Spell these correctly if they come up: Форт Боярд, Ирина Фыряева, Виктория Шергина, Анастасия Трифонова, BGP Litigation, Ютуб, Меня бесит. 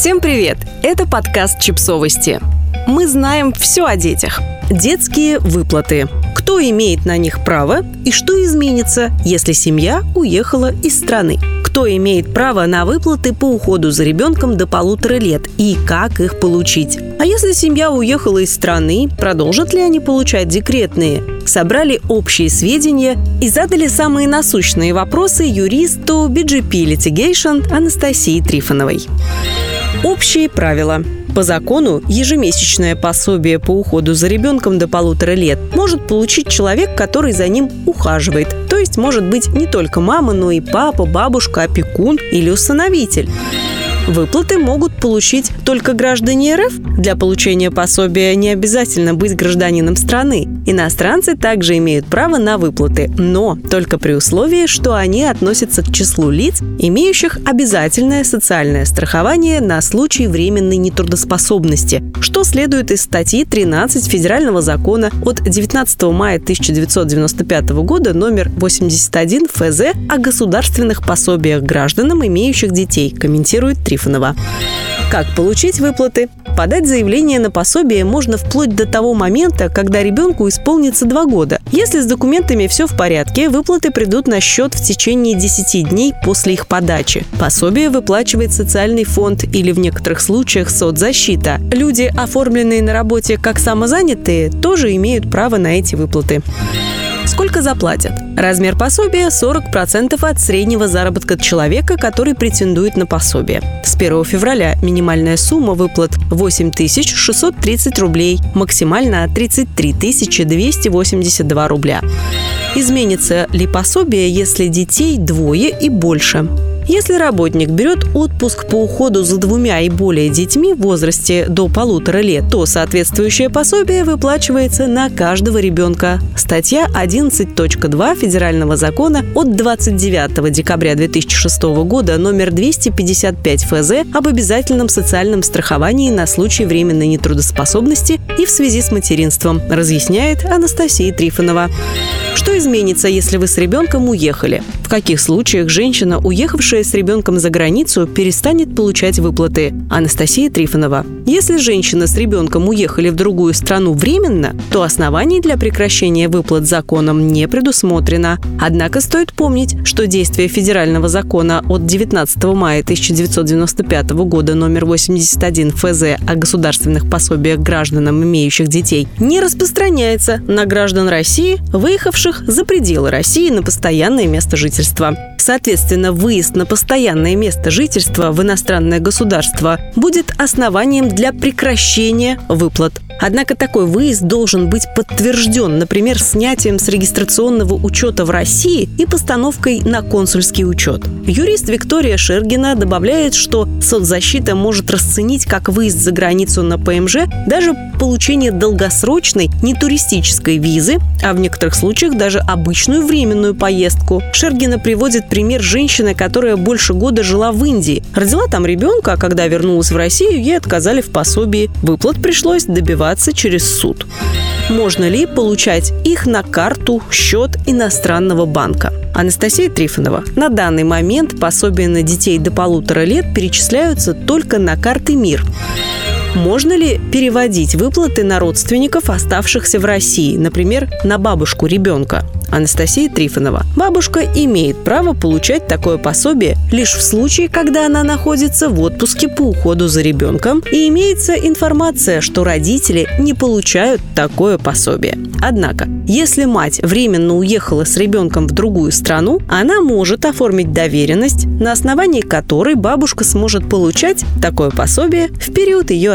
Всем привет! Это подкаст «Чипсовости». Мы знаем все о детях. Детские выплаты. Кто имеет на них право и что изменится, если семья уехала из страны? Кто имеет право на выплаты по уходу за ребенком до 1,5 лет и как их получить? А если семья уехала из страны, продолжат ли они получать декретные? Собрали общие сведения и задали самые насущные вопросы юристу BGP Litigation Анастасии Трифоновой. Общие правила. По закону ежемесячное пособие по уходу за ребенком до 1,5 лет может получить человек, который за ним ухаживает. То есть может быть не только мама, но и папа, бабушка, опекун или усыновитель. Выплаты могут получить только граждане РФ. Для получения пособия не обязательно быть гражданином страны. Иностранцы также имеют право на выплаты, но только при условии, что они относятся к числу лиц, имеющих обязательное социальное страхование на случай временной нетрудоспособности, что следует из статьи 13 Федерального закона от 19 мая 1995 года номер 81 ФЗ о государственных пособиях гражданам, имеющих детей, комментирует Трифонова. Как получить выплаты? Подать заявление на пособие можно вплоть до того момента, когда ребенку исполнится 2 года. Если с документами все в порядке, выплаты придут на счет в течение 10 дней после их подачи. Пособие выплачивает социальный фонд или в некоторых случаях соцзащита. Люди, оформленные на работе как самозанятые, тоже имеют право на эти выплаты. Сколько заплатят? Размер пособия 40% от среднего заработка человека, который претендует на пособие. С 1 февраля минимальная сумма выплат 8630 рублей, максимально 33 282 рубля. Изменится ли пособие, если детей двое и больше? Если работник берет отпуск по уходу за 2 и более детьми в возрасте до 1,5 лет, то соответствующее пособие выплачивается на каждого ребенка. Статья 11.2 Федерального закона от 29 декабря 2006 года номер 255 ФЗ об обязательном социальном страховании на случай временной нетрудоспособности и в связи с материнством, разъясняет Анастасия Трифонова. Что изменится, если вы с ребенком уехали? В каких случаях женщина, уехавшая с ребенком за границу, перестанет получать выплаты? Анастасия Трифонова. Если женщина с ребенком уехали в другую страну временно, то оснований для прекращения выплат законом не предусмотрено. Однако стоит помнить, что действие Федерального закона от 19 мая 1995 года номер 81 ФЗ о государственных пособиях гражданам, имеющих детей, не распространяется на граждан России, выехавших за пределы России на постоянное место жительства. Соответственно, выезд на постоянное место жительства в иностранное государство будет основанием для прекращения выплат. Однако такой выезд должен быть подтвержден, например, снятием с регистрационного учета в России и постановкой на консульский учет. Юрист Виктория Шергина добавляет, что соцзащита может расценить как выезд за границу на ПМЖ даже получение долгосрочной нетуристической визы, а в некоторых случаях даже обычную временную поездку. Шергина приводит пример женщины, которая больше года жила в Индии. Родила там ребенка, а когда вернулась в Россию, ей отказали в пособии. Выплат пришлось добиваться через суд. Можно ли получать их на карту, счет иностранного банка? Анастасия Трифонова. На данный момент пособия на детей до 1,5 лет перечисляются только на карты МИР. Можно ли переводить выплаты на родственников, оставшихся в России, например, на бабушку ребенка? Анастасия Трифонова. Бабушка имеет право получать такое пособие лишь в случае, когда она находится в отпуске по уходу за ребенком и имеется информация, что родители не получают такое пособие. Однако, если мать временно уехала с ребенком в другую страну, она может оформить доверенность, на основании которой бабушка сможет получать такое пособие в период ее